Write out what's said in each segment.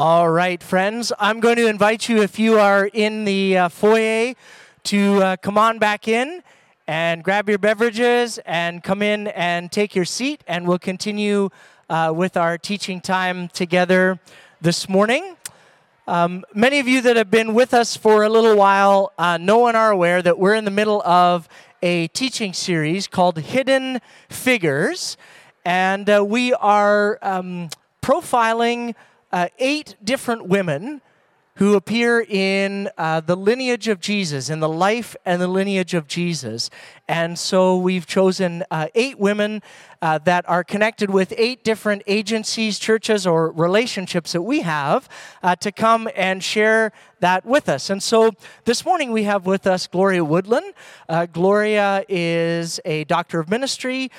All right, friends, I'm going to invite you, if you are in the foyer, to come on back in and grab your beverages and come in and take your seat, and we'll continue with our teaching time together this morning. Many of you that have been with us for a little while know and are aware that we're in the middle of a teaching series called Hidden Figures, and we are profiling 8 different women who appear in the lineage of Jesus, in the life and the lineage of Jesus. And so we've chosen 8 women that are connected with 8 different agencies, churches, or relationships that we have to come and share that with us. And so this morning we have with us Gloria Woodland. Gloria is a doctor of ministry.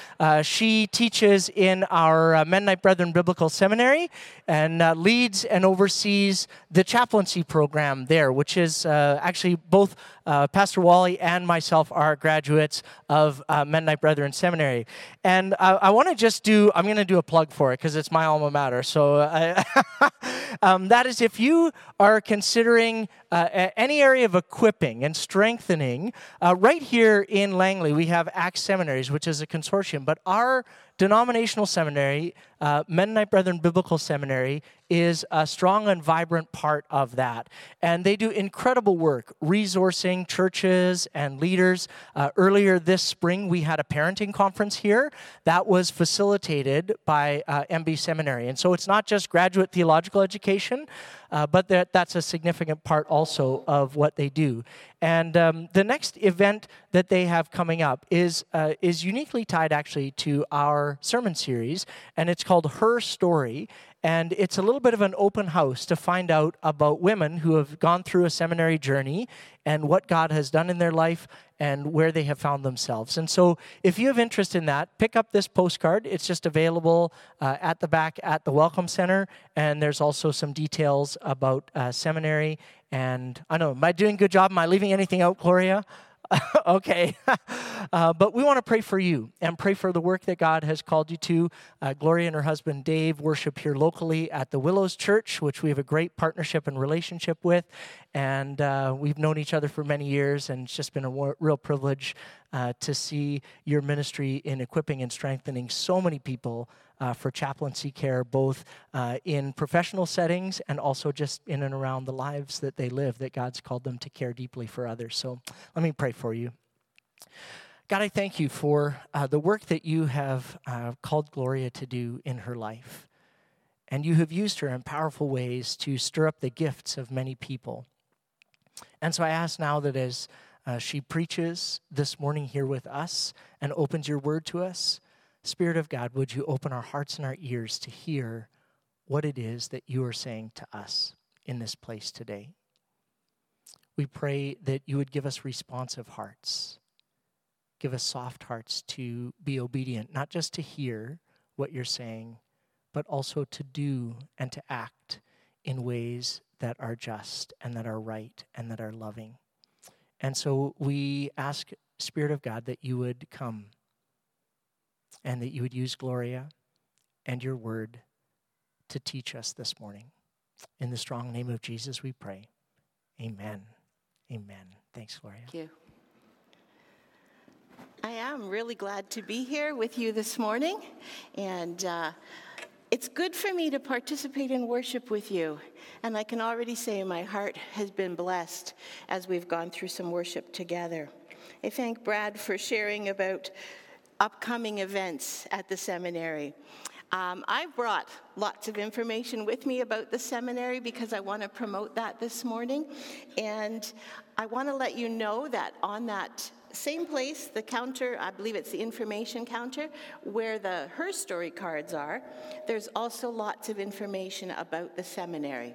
She teaches in our Mennonite Brethren Biblical Seminary and leads and oversees the chaplaincy program there, which is actually both Pastor Wally and myself are graduates of Mennonite Brethren Seminary. And I'm going to do a plug for it because it's my alma mater. So that is, if you are considering any area of equipping and strengthening, right here in Langley, we have Acts Seminaries, which is a consortium, but our denominational seminary, Mennonite Brethren Biblical Seminary, is a strong and vibrant part of that. And they do incredible work resourcing churches and leaders. Earlier this spring, we had a parenting conference here that was facilitated by MB Seminary. And so it's not just graduate theological education, but that's a significant part also of what they do. And the next event that they have coming up is uniquely tied actually to our sermon series, and it's called Her Story. And it's a little bit of an open house to find out about women who have gone through a seminary journey and what God has done in their life and where they have found themselves. And so if you have interest in that, pick up this postcard. It's just available at the back at the Welcome Center. And there's also some details about seminary. And I know, am I doing a good job? Am I leaving anything out, Gloria? Okay, but we want to pray for you and pray for the work that God has called you to. Gloria and her husband Dave worship here locally at the Willows Church, which we have a great partnership and relationship with, and we've known each other for many years, and it's just been a real privilege to see your ministry in equipping and strengthening so many people for chaplaincy care, both in professional settings and also just in and around the lives that they live, that God's called them to care deeply for others. So let me pray for you. God, I thank you for the work that you have called Gloria to do in her life. And you have used her in powerful ways to stir up the gifts of many people. And so I ask now that as she preaches this morning here with us and opens your word to us, Spirit of God, would you open our hearts and our ears to hear what it is that you are saying to us in this place today? We pray that you would give us responsive hearts. Give us soft hearts to be obedient, not just to hear what you're saying, but also to do and to act in ways that are just and that are right and that are loving. And so we ask, Spirit of God, that you would come, and that you would use Gloria and your word to teach us this morning. In the strong name of Jesus we pray. Amen. Amen. Thanks, Gloria. Thank you. I am really glad to be here with you this morning. And it's good for me to participate in worship with you. And I can already say my heart has been blessed as we've gone through some worship together. I thank Brad for sharing about upcoming events at the seminary. I brought lots of information with me about the seminary because I want to promote that this morning. And I want to let you know that on that same place, the counter, I believe it's the information counter, where the Her Story cards are, there's also lots of information about the seminary.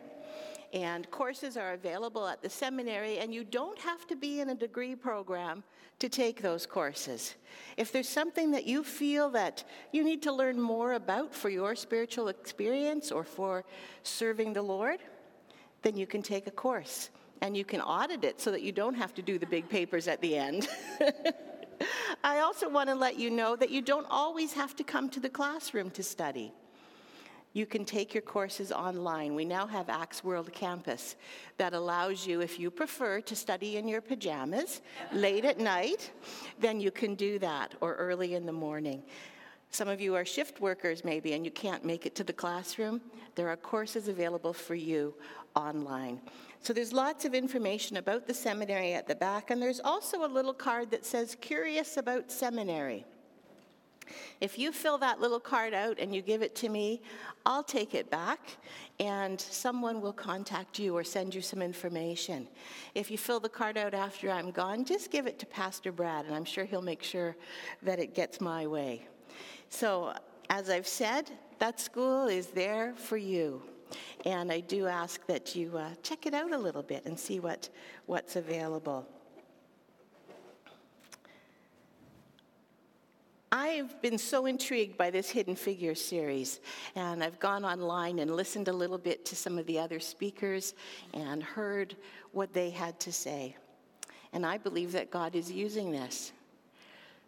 And courses are available at the seminary, and you don't have to be in a degree program to take those courses. If there's something that you feel that you need to learn more about for your spiritual experience or for serving the Lord, then you can take a course, and you can audit it so that you don't have to do the big papers at the end. I also want to let you know that you don't always have to come to the classroom to study. You can take your courses online. We now have Ax World Campus that allows you, if you prefer, to study in your pajamas late at night, then you can do that, or early in the morning. Some of you are shift workers maybe and you can't make it to the classroom. There are courses available for you online. So there's lots of information about the seminary at the back, and there's also a little card that says "Curious about seminary." If you fill that little card out and you give it to me, I'll take it back and someone will contact you or send you some information. If you fill the card out after I'm gone, just give it to Pastor Brad and I'm sure he'll make sure that it gets my way. So, as I've said, that school is there for you. And I do ask that you check it out a little bit and see what's available. I've been so intrigued by this Hidden Figures series, and I've gone online and listened a little bit to some of the other speakers and heard what they had to say. And I believe that God is using this.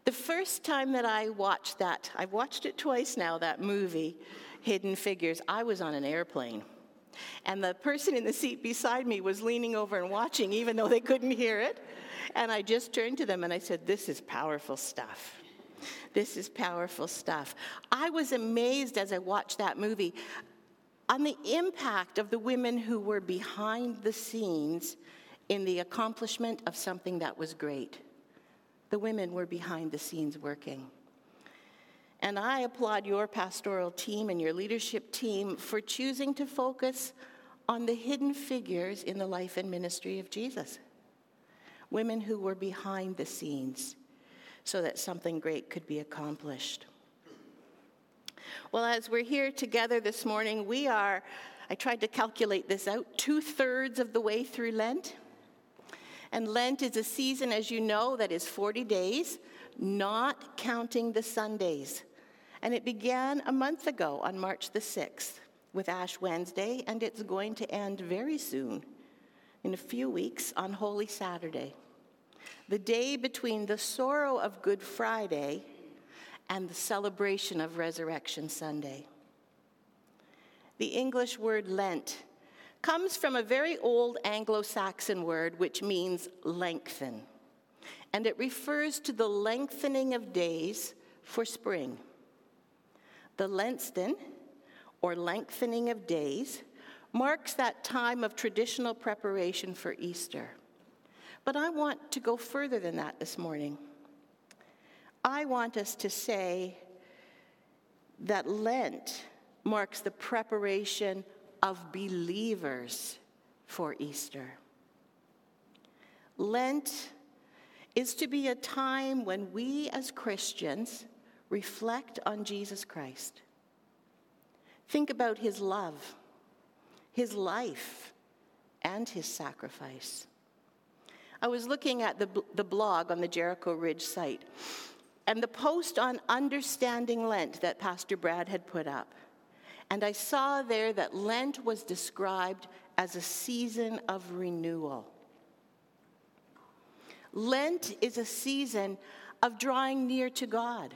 The first time that I watched that, I've watched it twice now, that movie, Hidden Figures, I was on an airplane. And the person in the seat beside me was leaning over and watching, even though they couldn't hear it. And I just turned to them and I said, "This is powerful stuff. This is powerful stuff." I was amazed as I watched that movie on the impact of the women who were behind the scenes in the accomplishment of something that was great. The women were behind the scenes working. And I applaud your pastoral team and your leadership team for choosing to focus on the hidden figures in the life and ministry of Jesus. Women who were behind the scenes so that something great could be accomplished. Well, as we're here together this morning, we are, I tried to calculate this out, 2/3 of the way through Lent. And Lent is a season, as you know, that is 40 days, not counting the Sundays. And it began a month ago on March the 6th with Ash Wednesday, and it's going to end very soon, in a few weeks, on Holy Saturday, the day between the sorrow of Good Friday and the celebration of Resurrection Sunday. The English word Lent comes from a very old Anglo-Saxon word which means lengthen, and it refers to the lengthening of days for spring. The Lenten, or lengthening of days, marks that time of traditional preparation for Easter. But I want to go further than that this morning. I want us to say that Lent marks the preparation of believers for Easter. Lent is to be a time when we as Christians reflect on Jesus Christ. Think about his love, his life, and his sacrifice. I was looking at the blog on the Jericho Ridge site and the post on Understanding Lent that Pastor Brad had put up. And I saw there that Lent was described as a season of renewal. Lent is a season of drawing near to God,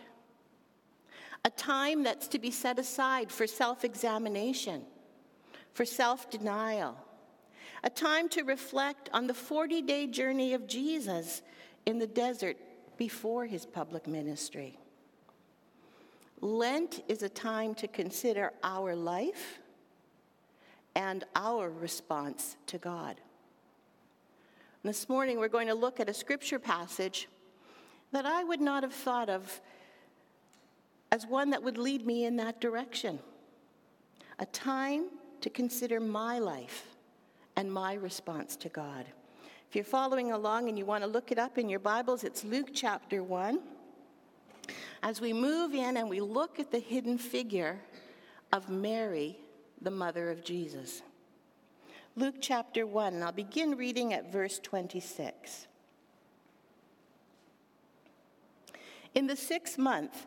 a time that's to be set aside for self-examination, for self-denial, a time to reflect on the 40-day journey of Jesus in the desert before his public ministry. Lent is a time to consider our life and our response to God. And this morning we're going to look at a scripture passage that I would not have thought of as one that would lead me in that direction. A time to consider my life and my response to God. If you're following along and you want to look it up in your Bibles, it's Luke chapter 1. As we move in and we look at the hidden figure of Mary, the mother of Jesus. Luke chapter 1, and I'll begin reading at verse 26. In the 6th month,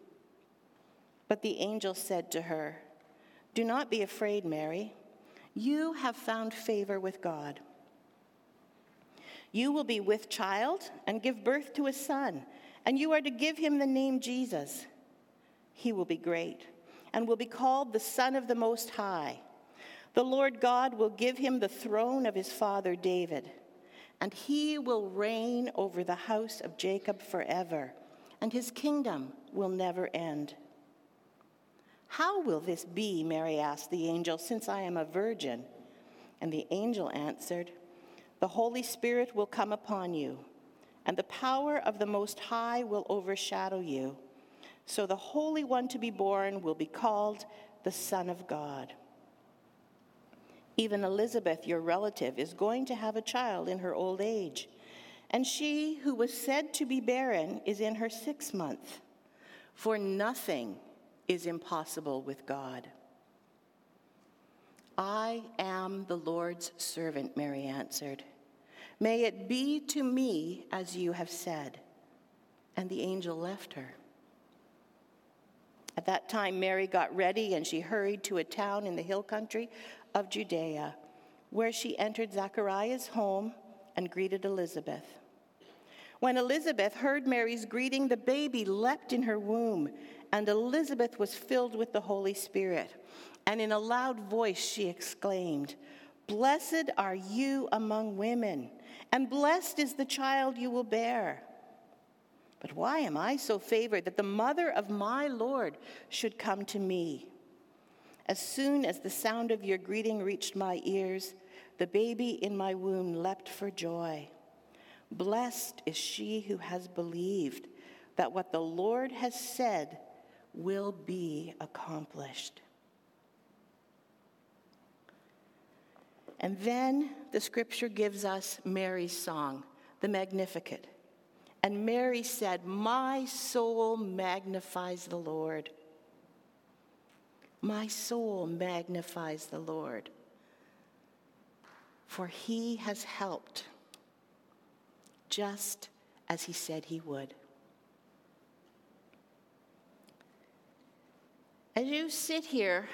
But the angel said to her, "Do not be afraid, Mary. You have found favor with God. You will be with child and give birth to a son, and you are to give him the name Jesus. He will be great and will be called the Son of the Most High. The Lord God will give him the throne of his father David, and he will reign over the house of Jacob forever, and his kingdom will never end." "How will this be?" Mary asked the angel, "since I am a virgin." And the angel answered, "The Holy Spirit will come upon you, and the power of the Most High will overshadow you. So the Holy One to be born will be called the Son of God. Even Elizabeth, your relative, is going to have a child in her old age, and she who was said to be barren is in her 6th month, for nothing is impossible with God." "I am the Lord's servant," Mary answered. "May it be to me as you have said." And the angel left her. At that time, Mary got ready, and she hurried to a town in the hill country of Judea, where she entered Zechariah's home and greeted Elizabeth. When Elizabeth heard Mary's greeting, the baby leapt in her womb, and Elizabeth was filled with the Holy Spirit. And in a loud voice she exclaimed, "Blessed are you among women, and blessed is the child you will bear. But why am I so favored that the mother of my Lord should come to me? As soon as the sound of your greeting reached my ears, the baby in my womb leapt for joy. Blessed is she who has believed that what the Lord has said will be accomplished." And then the scripture gives us Mary's song, the Magnificat. And Mary said, "My soul magnifies the Lord. My soul magnifies the Lord, for he has helped, just as he said he would." As you sit here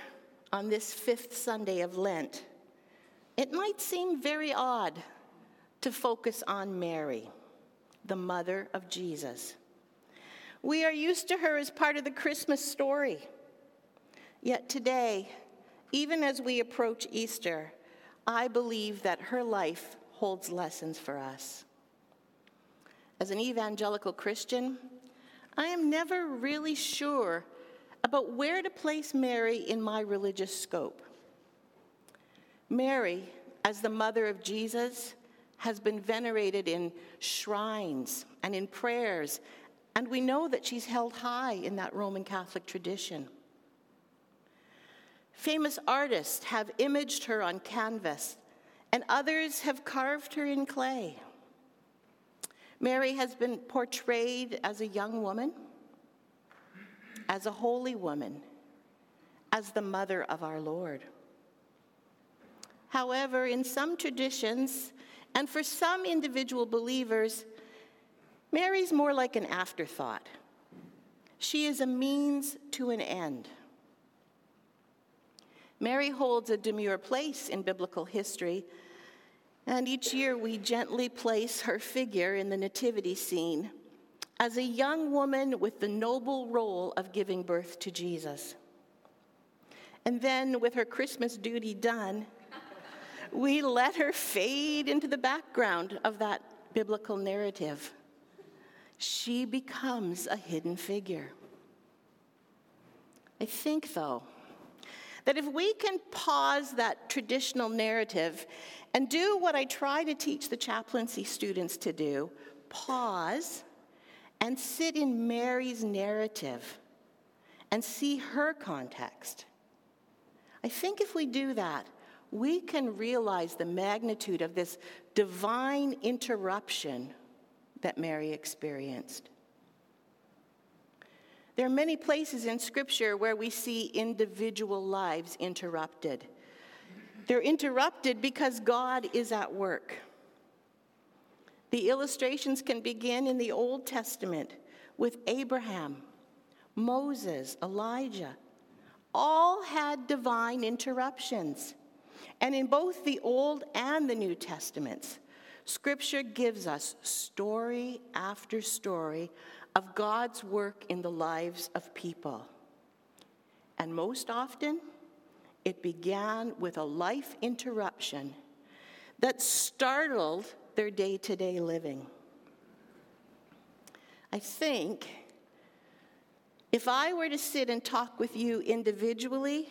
on this 5th Sunday of Lent, it might seem very odd to focus on Mary, the mother of Jesus. We are used to her as part of the Christmas story. Yet today, even as we approach Easter, I believe that her life holds lessons for us. As an evangelical Christian, I am never really sure about where to place Mary in my religious scope. Mary, as the mother of Jesus, has been venerated in shrines and in prayers, and we know that she's held high in that Roman Catholic tradition. Famous artists have imaged her on canvas, and others have carved her in clay. Mary has been portrayed as a young woman, as a holy woman, as the mother of our Lord. However, in some traditions, and for some individual believers, Mary's more like an afterthought. She is a means to an end. Mary holds a demure place in biblical history, and each year we gently place her figure in the nativity scene as a young woman with the noble role of giving birth to Jesus. And then, with her Christmas duty done, we let her fade into the background of that biblical narrative. She becomes a hidden figure. I think, though, that if we can pause that traditional narrative and do what I try to teach the chaplaincy students to do, pause and sit in Mary's narrative and see her context. I think if we do that, we can realize the magnitude of this divine interruption that Mary experienced. There are many places in Scripture where we see individual lives interrupted They're interrupted because God is at work. The illustrations can begin in the Old Testament with Abraham, Moses, Elijah. All had divine interruptions. And in both the Old and the New Testaments, Scripture gives us story after story of God's work in the lives of people. And most often, it began with a life interruption that startled their day-to-day living. I think if I were to sit and talk with you individually,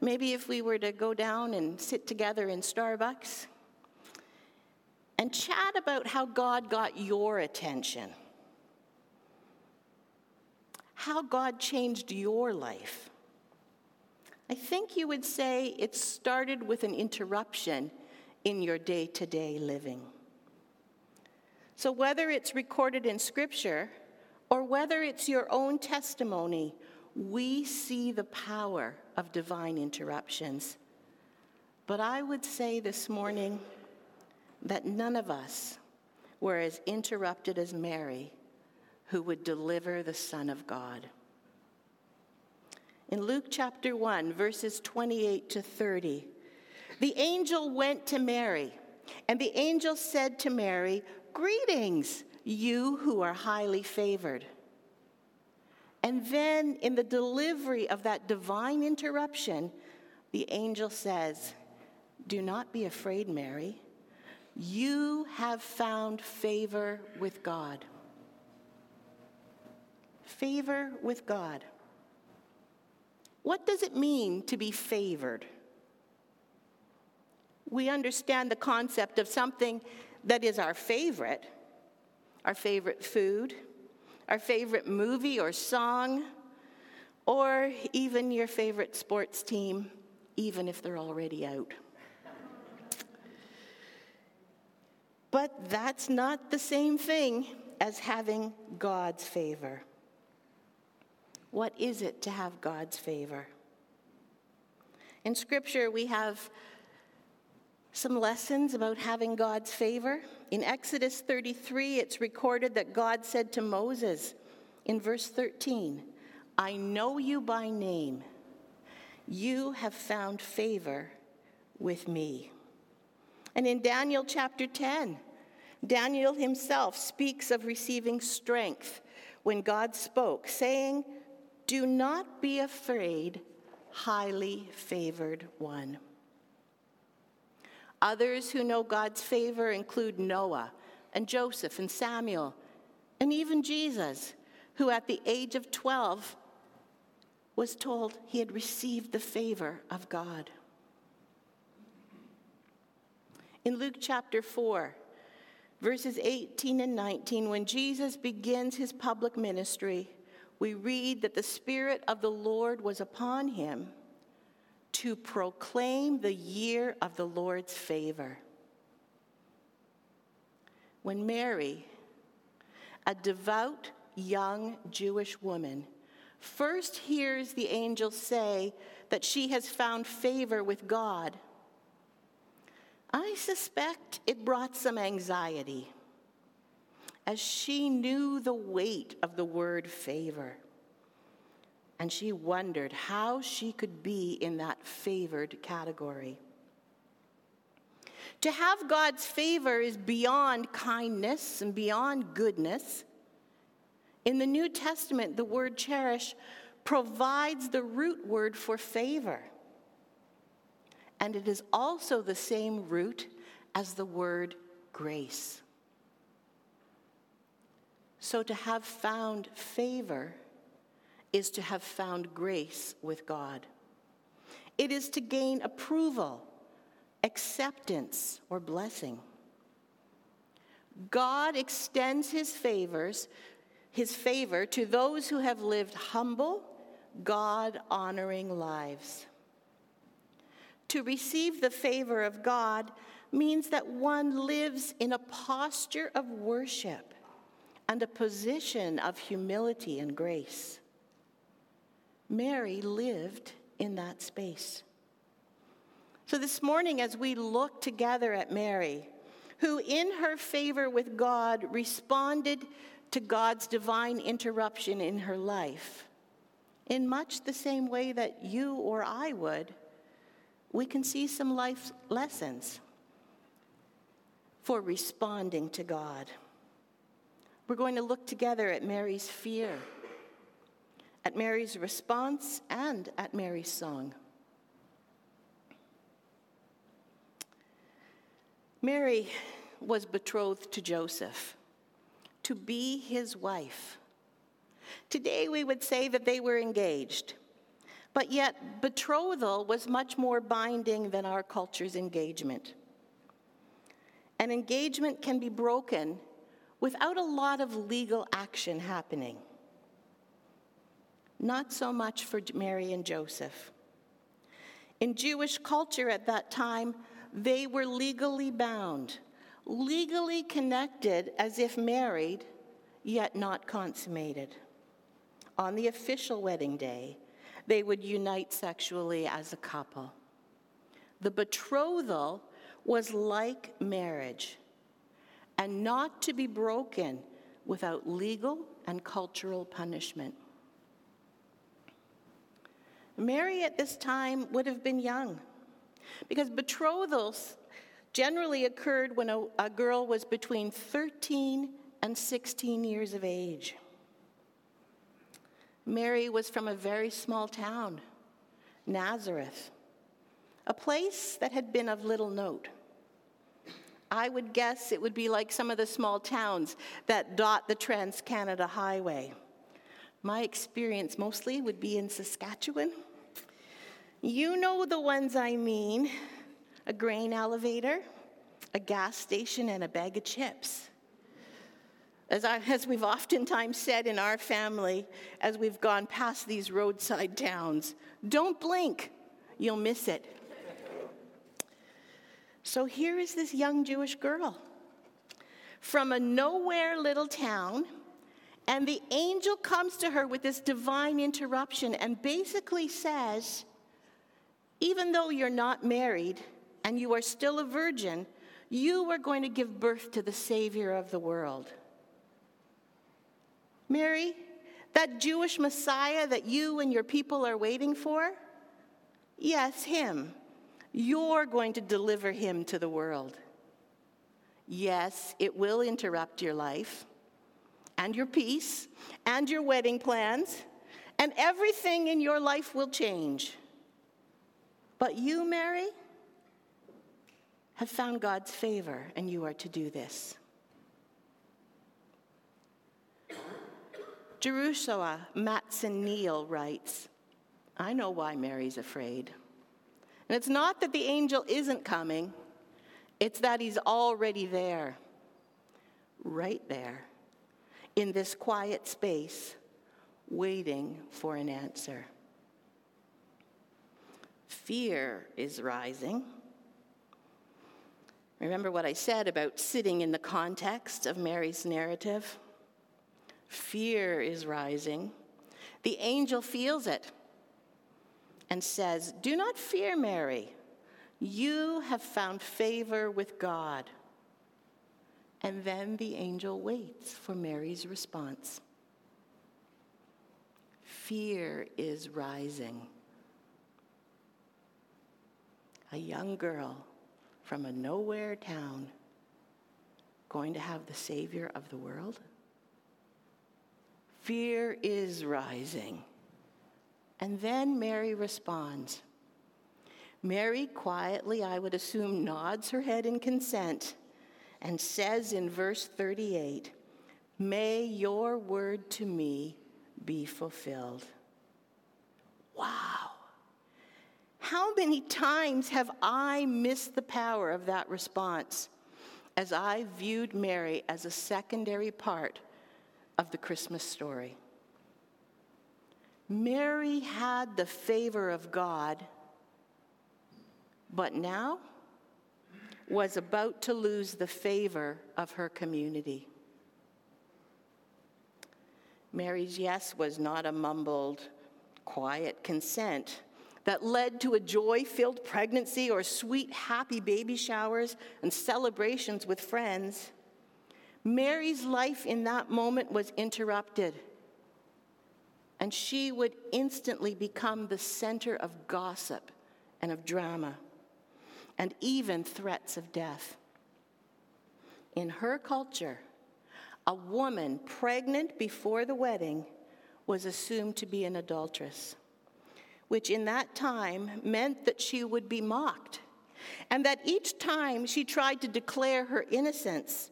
maybe if we were to go down and sit together in Starbucks and chat about how God got your attention, how God changed your life, I think you would say it started with an interruption in your day-to-day living. So whether it's recorded in Scripture or whether it's your own testimony, we see the power of divine interruptions. But I would say this morning that none of us were as interrupted as Mary, who would deliver the Son of God. In Luke chapter 1, verses 28 to 30, the angel went to Mary, and the angel said to Mary, "Greetings, you who are highly favored." And then in the delivery of that divine interruption, the angel says, "Do not be afraid, Mary. You have found favor with God." Favor with God. What does it mean to be favored? We understand the concept of something that is our favorite food, our favorite movie or song, or even your favorite sports team, even if they're already out. But that's not the same thing as having God's favor. What is it to have God's favor? In Scripture, we have some lessons about having God's favor. In Exodus 33, it's recorded that God said to Moses in verse 13, "I know you by name. You have found favor with me." And in Daniel chapter 10, Daniel himself speaks of receiving strength when God spoke, saying, "Do not be afraid, highly favored one." Others who know God's favor include Noah and Joseph and Samuel and even Jesus, who at the age of 12 was told he had received the favor of God. In Luke chapter 4, verses 18 and 19, when Jesus begins his public ministry, we read that the Spirit of the Lord was upon him to proclaim the year of the Lord's favor. When Mary, a devout young Jewish woman, first hears the angel say that she has found favor with God, I suspect it brought some anxiety, as she knew the weight of the word favor. And she wondered how she could be in that favored category. To have God's favor is beyond kindness and beyond goodness. In the New Testament, the word cherish provides the root word for favor. And it is also the same root as the word grace. So to have found favor is to have found grace with God. It is to gain approval, acceptance, or blessing. God extends his favor to those who have lived humble, God-honoring lives. To receive the favor of God means that one lives in a posture of worship and a position of humility and grace. Mary lived in that space. So this morning, as we look together at Mary, who in her favor with God responded to God's divine interruption in her life, in much the same way that you or I would, we can see some life lessons for responding to God. We're going to look together at Mary's fear, at Mary's response, and at Mary's song. Mary was betrothed to Joseph to be his wife. Today we would say that they were engaged, but yet betrothal was much more binding than our culture's engagement. An engagement can be broken without a lot of legal action happening. Not so much for Mary and Joseph. In Jewish culture at that time, they were legally bound, legally connected as if married, yet not consummated. On the official wedding day, they would unite sexually as a couple. The betrothal was like marriage, and not to be broken without legal and cultural punishment. Mary at this time would have been young, because betrothals generally occurred when a girl was between 13 and 16 years of age. Mary was from a very small town, Nazareth, a place that had been of little note. I would guess it would be like some of the small towns that dot the Trans-Canada Highway. My experience mostly would be in Saskatchewan. You know the ones I mean: a grain elevator, a gas station, and a bag of chips. As we've oftentimes said in our family, as we've gone past these roadside towns, don't blink, you'll miss it. So here is this young Jewish girl from a nowhere little town, and the angel comes to her with this divine interruption and basically says, even though you're not married and you are still a virgin, you are going to give birth to the Savior of the world. Mary, that Jewish Messiah that you and your people are waiting for, yes, him. You're going to deliver him to the world. Yes, it will interrupt your life and your peace and your wedding plans, and everything in your life will change. But you, Mary, have found God's favor, and you are to do this. Jerusha Matson Neal writes, I know why Mary's afraid. And it's not that the angel isn't coming, it's that he's already there, right there, in this quiet space, waiting for an answer. Fear is rising. Remember what I said about sitting in the context of Mary's narrative? Fear is rising. The angel feels it and says, do not fear, Mary. You have found favor with God. And then the angel waits for Mary's response. Fear is rising. A young girl from a nowhere town going to have the Savior of the world? Fear is rising. And then Mary responds. Mary quietly, I would assume, nods her head in consent and says in verse 38, may your word to me be fulfilled. Wow. How many times have I missed the power of that response as I viewed Mary as a secondary part of the Christmas story? Mary had the favor of God, but now was about to lose the favor of her community. Mary's yes was not a mumbled, quiet consent that led to a joy-filled pregnancy or sweet, happy baby showers and celebrations with friends, Mary's life in that moment was interrupted, and she would instantly become the center of gossip and of drama, and even threats of death. In her culture, a woman pregnant before the wedding was assumed to be an adulteress, which in that time meant that she would be mocked, and that each time she tried to declare her innocence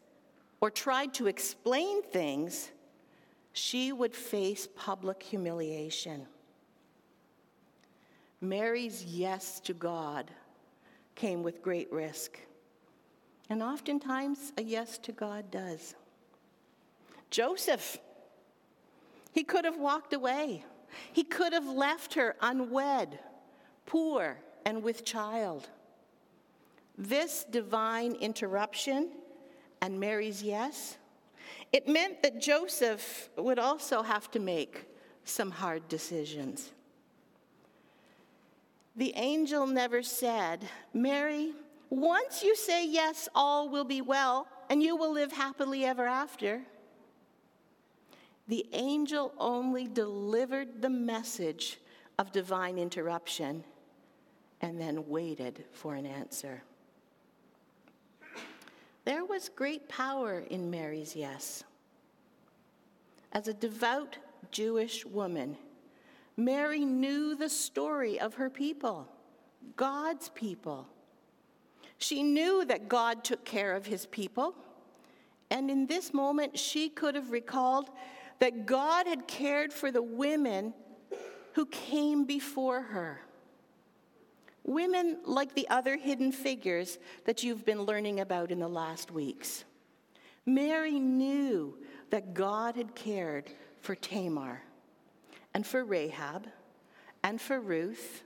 or tried to explain things, she would face public humiliation. Mary's yes to God came with great risk, and oftentimes a yes to God does. Joseph, he could have walked away. He could have left her unwed, poor, and with child. This divine interruption and Mary's yes, it meant that Joseph would also have to make some hard decisions. The angel never said, "Mary, once you say yes, all will be well, and you will live happily ever after." The angel only delivered the message of divine interruption and then waited for an answer. There was great power in Mary's yes. As a devout Jewish woman, Mary knew the story of her people, God's people. She knew that God took care of his people, and in this moment she could have recalled that God had cared for the women who came before her. Women like the other hidden figures that you've been learning about in the last weeks. Mary knew that God had cared for Tamar, and for Rahab, and for Ruth,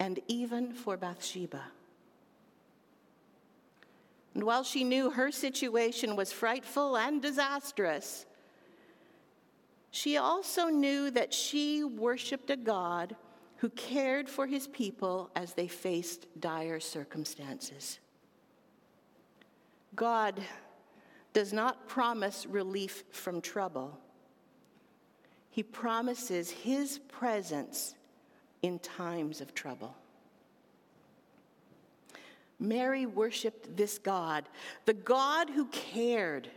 and even for Bathsheba. And while she knew her situation was frightful and disastrous, she also knew that she worshiped a God who cared for his people as they faced dire circumstances. God does not promise relief from trouble. He promises his presence in times of trouble. Mary worshiped this God, the God who cared,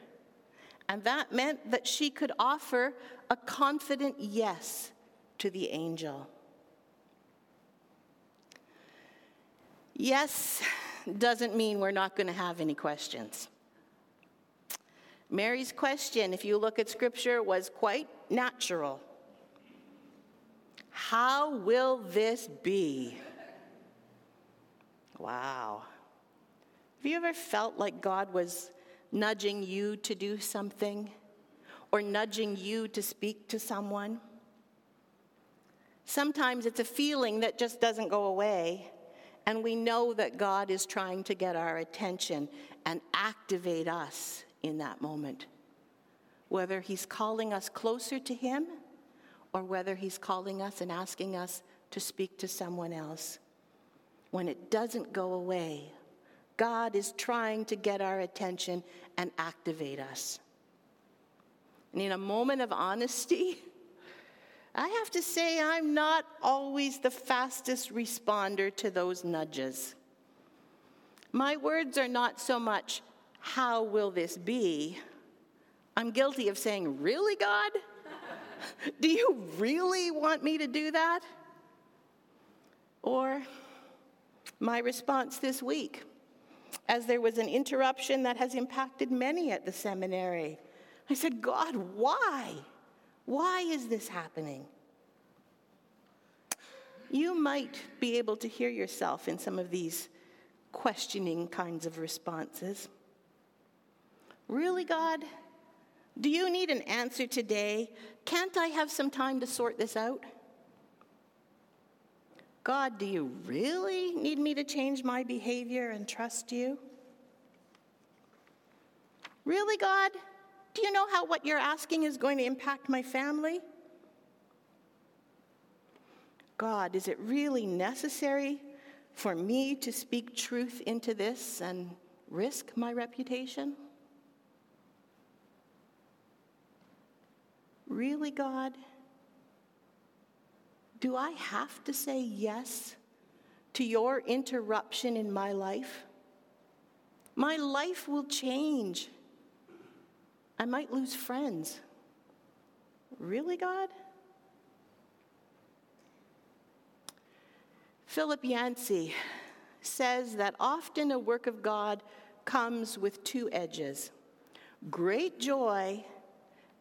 and that meant that she could offer a confident yes to the angel. Yes doesn't mean we're not going to have any questions. Mary's question, if you look at Scripture, was quite natural. How will this be? Wow. Have you ever felt like God was nudging you to do something or nudging you to speak to someone? Sometimes it's a feeling that just doesn't go away, and we know that God is trying to get our attention and activate us in that moment, whether he's calling us closer to him or whether he's calling us and asking us to speak to someone else. When it doesn't go away, God is trying to get our attention and activate us. And in a moment of honesty, I have to say I'm not always the fastest responder to those nudges. My words are not so much, "How will this be?" I'm guilty of saying, "Really, God? Do you really want me to do that?" Or my response this week, as there was an interruption that has impacted many at the seminary, I said, "God, why? Why is this happening?" You might be able to hear yourself in some of these questioning kinds of responses. "Really, God? Do you need an answer today? Can't I have some time to sort this out? God, do you really need me to change my behavior and trust you? Really, God, do you know how what you're asking is going to impact my family?" God, is it really necessary for me to speak truth into this and risk my reputation? Really, God? Do I have to say yes to your interruption in my life? My life will change. I might lose friends. Really, God? Philip Yancey says that often a work of God comes with two edges, great joy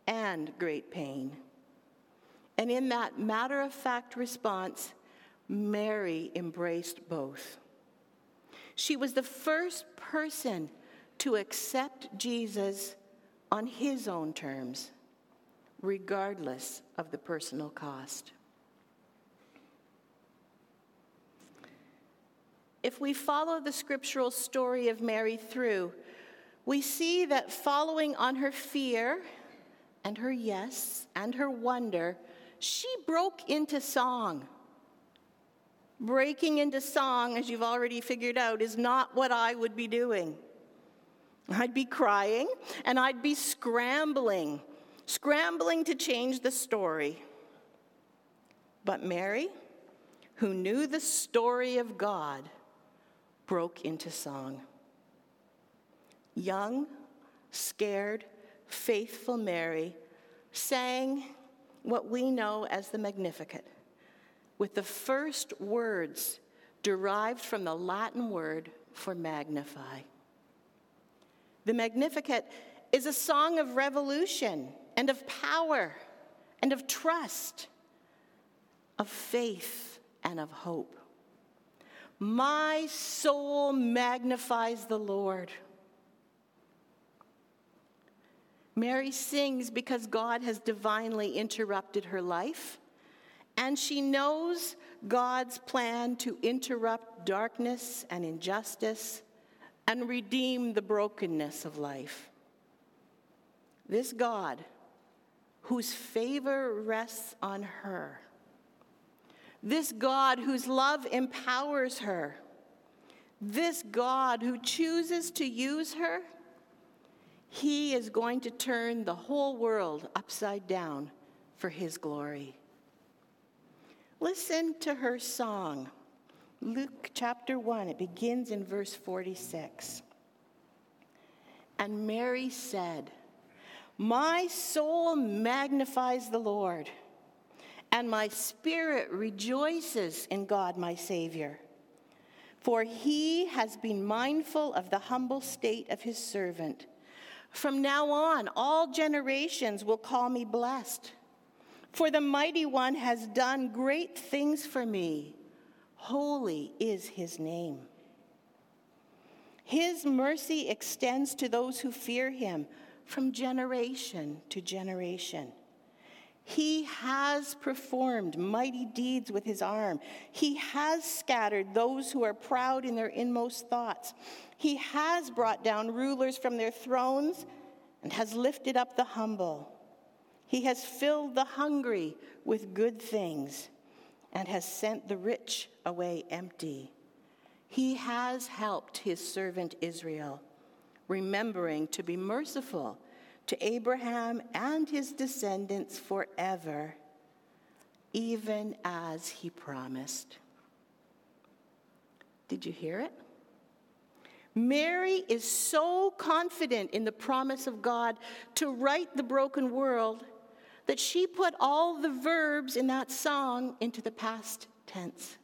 and great pain. And in that matter-of-fact response, Mary embraced both. She was the first person to accept Jesus on his own terms, regardless of the personal cost. If we follow the scriptural story of Mary through, we see that following on her fear and her yes and her wonder, she broke into song. Breaking into song, as you've already figured out, is not what I would be doing. I'd be crying, and I'd be scrambling to change the story. But Mary, who knew the story of God, broke into song. Young, scared, faithful Mary sang what we know as the Magnificat, with the first words derived from the Latin word for magnify. The Magnificat is a song of revolution and of power and of trust, of faith and of hope. My soul magnifies the Lord. Mary sings because God has divinely interrupted her life, and she knows God's plan to interrupt darkness and injustice and redeem the brokenness of life. This God, whose favor rests on her, this God whose love empowers her, this God who chooses to use her, he is going to turn the whole world upside down for his glory. Listen to her song. Luke chapter 1, it begins in verse 46. And Mary said, "My soul magnifies the Lord, and my spirit rejoices in God my Savior, for he has been mindful of the humble state of his servant. From now on, all generations will call me blessed. For the Mighty One has done great things for me. Holy is his name. His mercy extends to those who fear him from generation to generation. He has performed mighty deeds with his arm. He has scattered those who are proud in their inmost thoughts. He has brought down rulers from their thrones and has lifted up the humble. He has filled the hungry with good things and has sent the rich away empty. He has helped his servant Israel, remembering to be merciful to Abraham and his descendants forever, even as he promised." Did you hear it? Mary is so confident in the promise of God to right the broken world that she put all the verbs in that song into the past tense.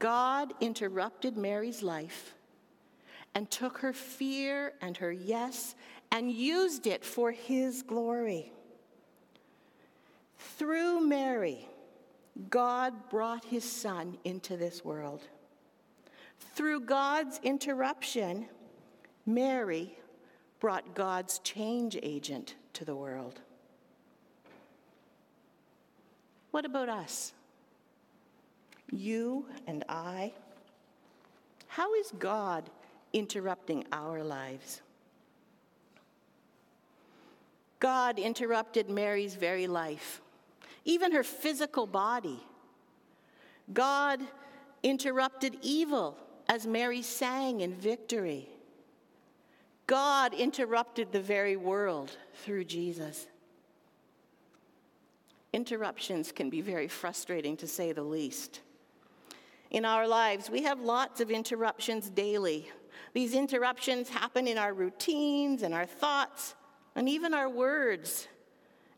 God interrupted Mary's life and took her fear and her yes and used it for his glory. Through Mary, God brought his son into this world. Through God's interruption, Mary brought God's change agent to the world. What about us? You and I? How is God interrupting our lives? God interrupted Mary's very life, even her physical body. God interrupted evil as Mary sang in victory. God interrupted the very world through Jesus. Interruptions can be very frustrating, to say the least. In our lives, we have lots of interruptions daily. These interruptions happen in our routines and our thoughts and even our words,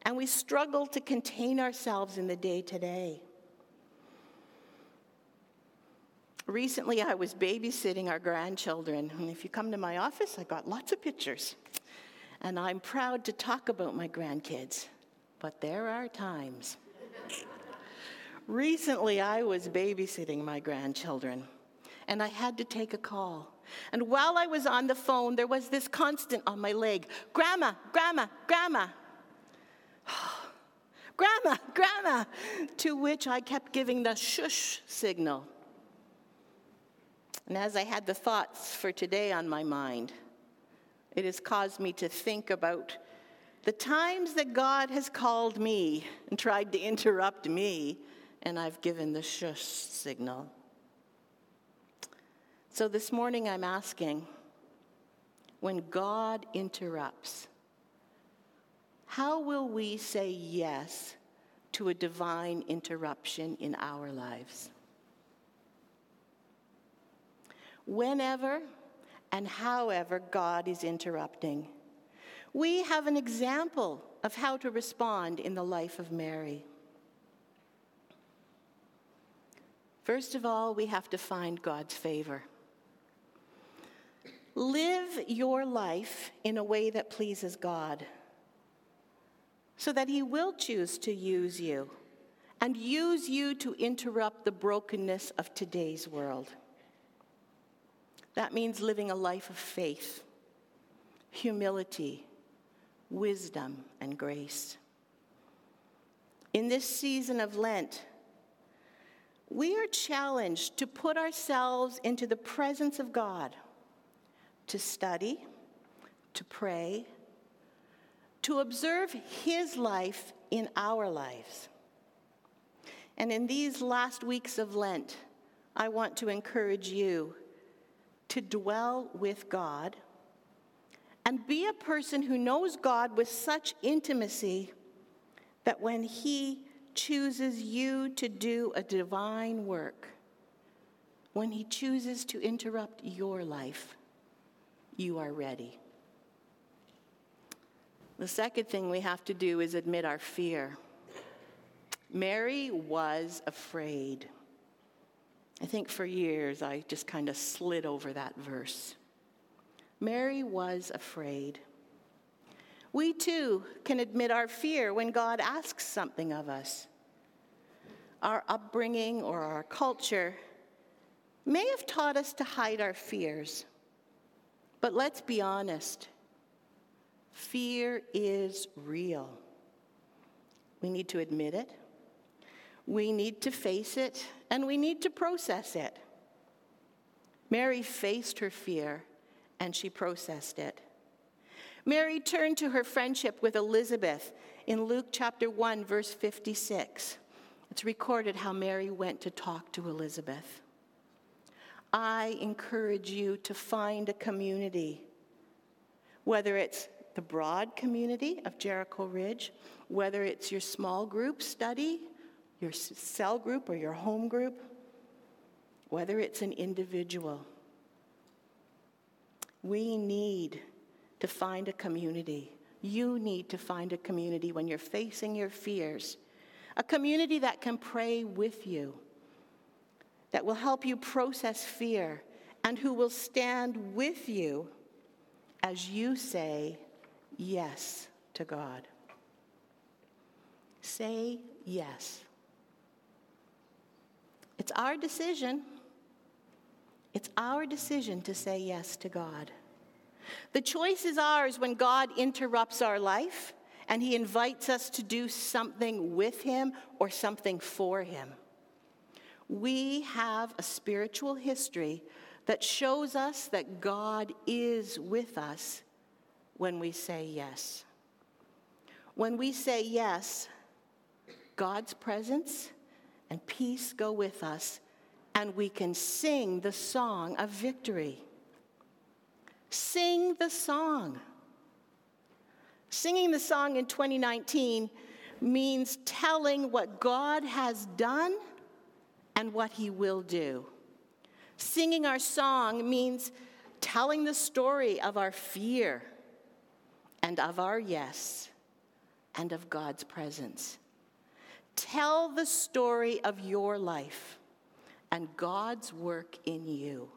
and we struggle to contain ourselves in the day-to-day. Recently, I was babysitting our grandchildren, and if you come to my office, I got lots of pictures. And I'm proud to talk about my grandkids, but there are times. Recently, I was babysitting my grandchildren, and I had to take a call. And while I was on the phone, there was this constant on my leg, Grandma, Grandma, Grandma. Grandma, Grandma, to which I kept giving the shush signal. And as I had the thoughts for today on my mind, it has caused me to think about the times that God has called me and tried to interrupt me, and I've given the shush signal. So this morning I'm asking, when God interrupts, how will we say yes to a divine interruption in our lives? Whenever and however God is interrupting, we have an example of how to respond in the life of Mary. First of all, we have to find God's favor. Live your life in a way that pleases God, so that he will choose to use you and use you to interrupt the brokenness of today's world. That means living a life of faith, humility, wisdom, and grace. In this season of Lent, we are challenged to put ourselves into the presence of God, to study, to pray, to observe his life in our lives. And in these last weeks of Lent, I want to encourage you to dwell with God and be a person who knows God with such intimacy that when he chooses you to do a divine work, when he chooses to interrupt your life, you are ready. The second thing we have to do is admit our fear. Mary was afraid. I think for years I just kind of slid over that verse. Mary was afraid. We too can admit our fear when God asks something of us. Our upbringing or our culture may have taught us to hide our fears. But let's be honest. Fear is real. We need to admit it. We need to face it. And we need to process it. Mary faced her fear, and she processed it. Mary turned to her friendship with Elizabeth in Luke chapter 1, verse 56. It's recorded how Mary went to talk to Elizabeth. I encourage you to find a community, whether it's the broad community of Jericho Ridge, whether it's your small group study, your cell group or your home group, whether it's an individual. We need to find a community. You need to find a community when you're facing your fears, a community that can pray with you, that will help you process fear, and who will stand with you as you say yes to God. Say yes. It's our decision. It's our decision to say yes to God. The choice is ours when God interrupts our life and he invites us to do something with him or something for him. We have a spiritual history that shows us that God is with us when we say yes. When we say yes, God's presence and peace go with us, and we can sing the song of victory. Sing the song. Singing the song in 2019 means telling what God has done and what he will do. Singing our song means telling the story of our fear and of our yes and of God's presence. Tell the story of your life and God's work in you.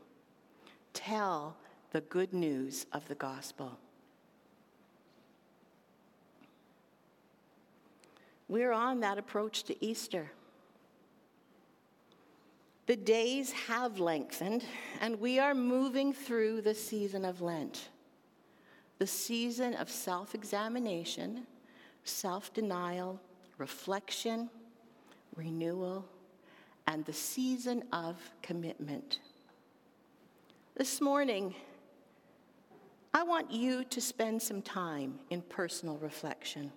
Tell the good news of the gospel. We're on that approach to Easter. The days have lengthened, and we are moving through the season of Lent, the season of self-examination, self-denial, reflection, renewal, and the season of commitment. This morning, I want you to spend some time in personal reflection.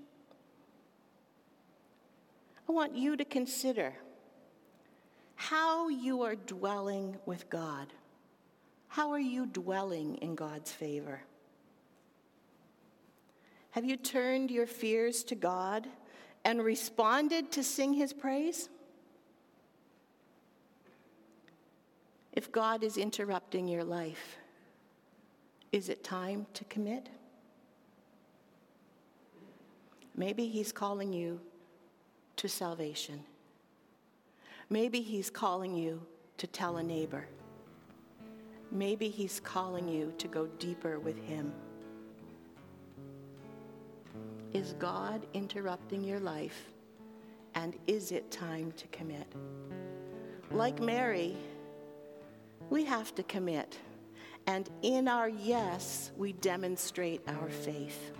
I want you to consider how you are dwelling with God. How are you dwelling in God's favor? Have you turned your fears to God and responded to sing his praise? If God is interrupting your life, is it time to commit? Maybe he's calling you to salvation. Maybe he's calling you to tell a neighbor. Maybe he's calling you to go deeper with him. Is God interrupting your life, and is it time to commit? Like Mary, we have to commit, and in our yes, we demonstrate our faith.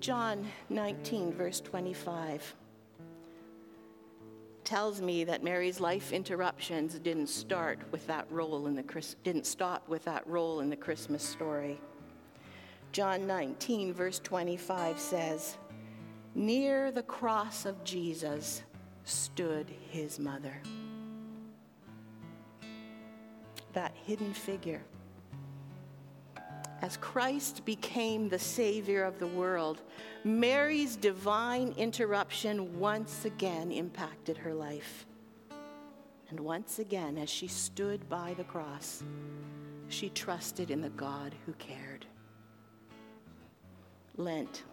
John 19, verse 25, tells me that Mary's life interruptions didn't stop with that role in the Christmas story. John 19, verse 25 says, "Near the cross of Jesus stood his mother." That hidden figure. As Christ became the Savior of the world, Mary's divine interruption once again impacted her life. And once again, as she stood by the cross, she trusted in the God who cared. Lent.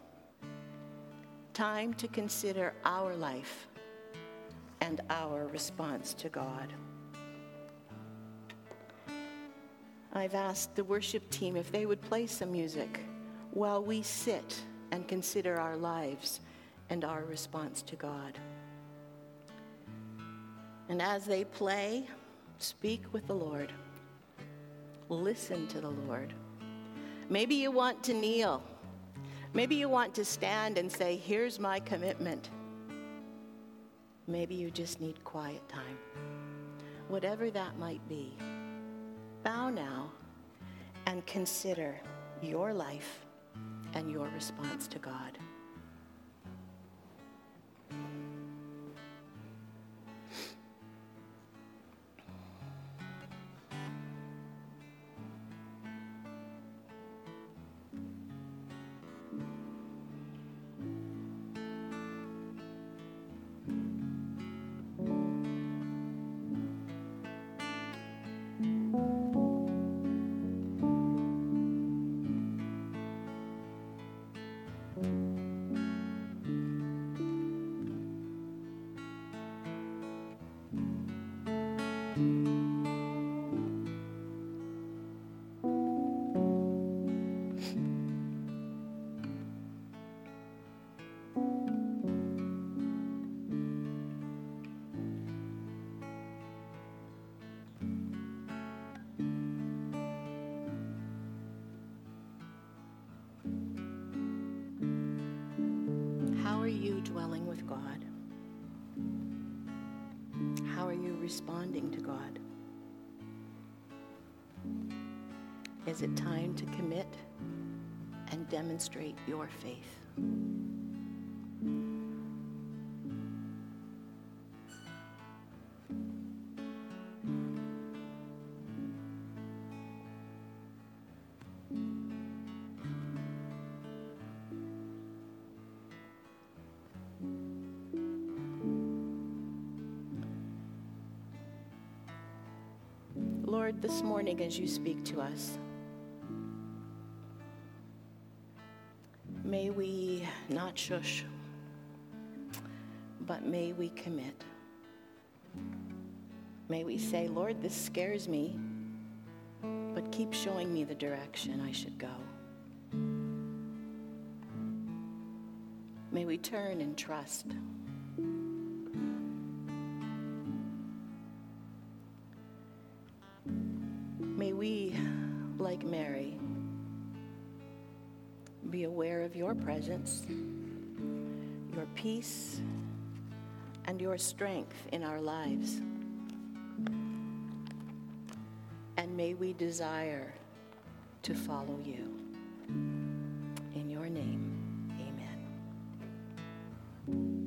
Time to consider our life and our response to God. I've asked the worship team if they would play some music while we sit and consider our lives and our response to God. And as they play, speak with the Lord. Listen to the Lord. Maybe you want to kneel. Maybe you want to stand and say, "Here's my commitment." Maybe you just need quiet time. Whatever that might be, bow now and consider your life and your response to God. Dwelling with God? How are you responding to God? Is it time to commit and demonstrate your faith. Lord, this morning as you speak to us, may we not shush, but may we commit. May we say, Lord, this scares me, but keep showing me the direction I should go. May we turn and trust. May we, like Mary, be aware of your presence, your peace, and your strength in our lives. And may we desire to follow you. In your name, amen.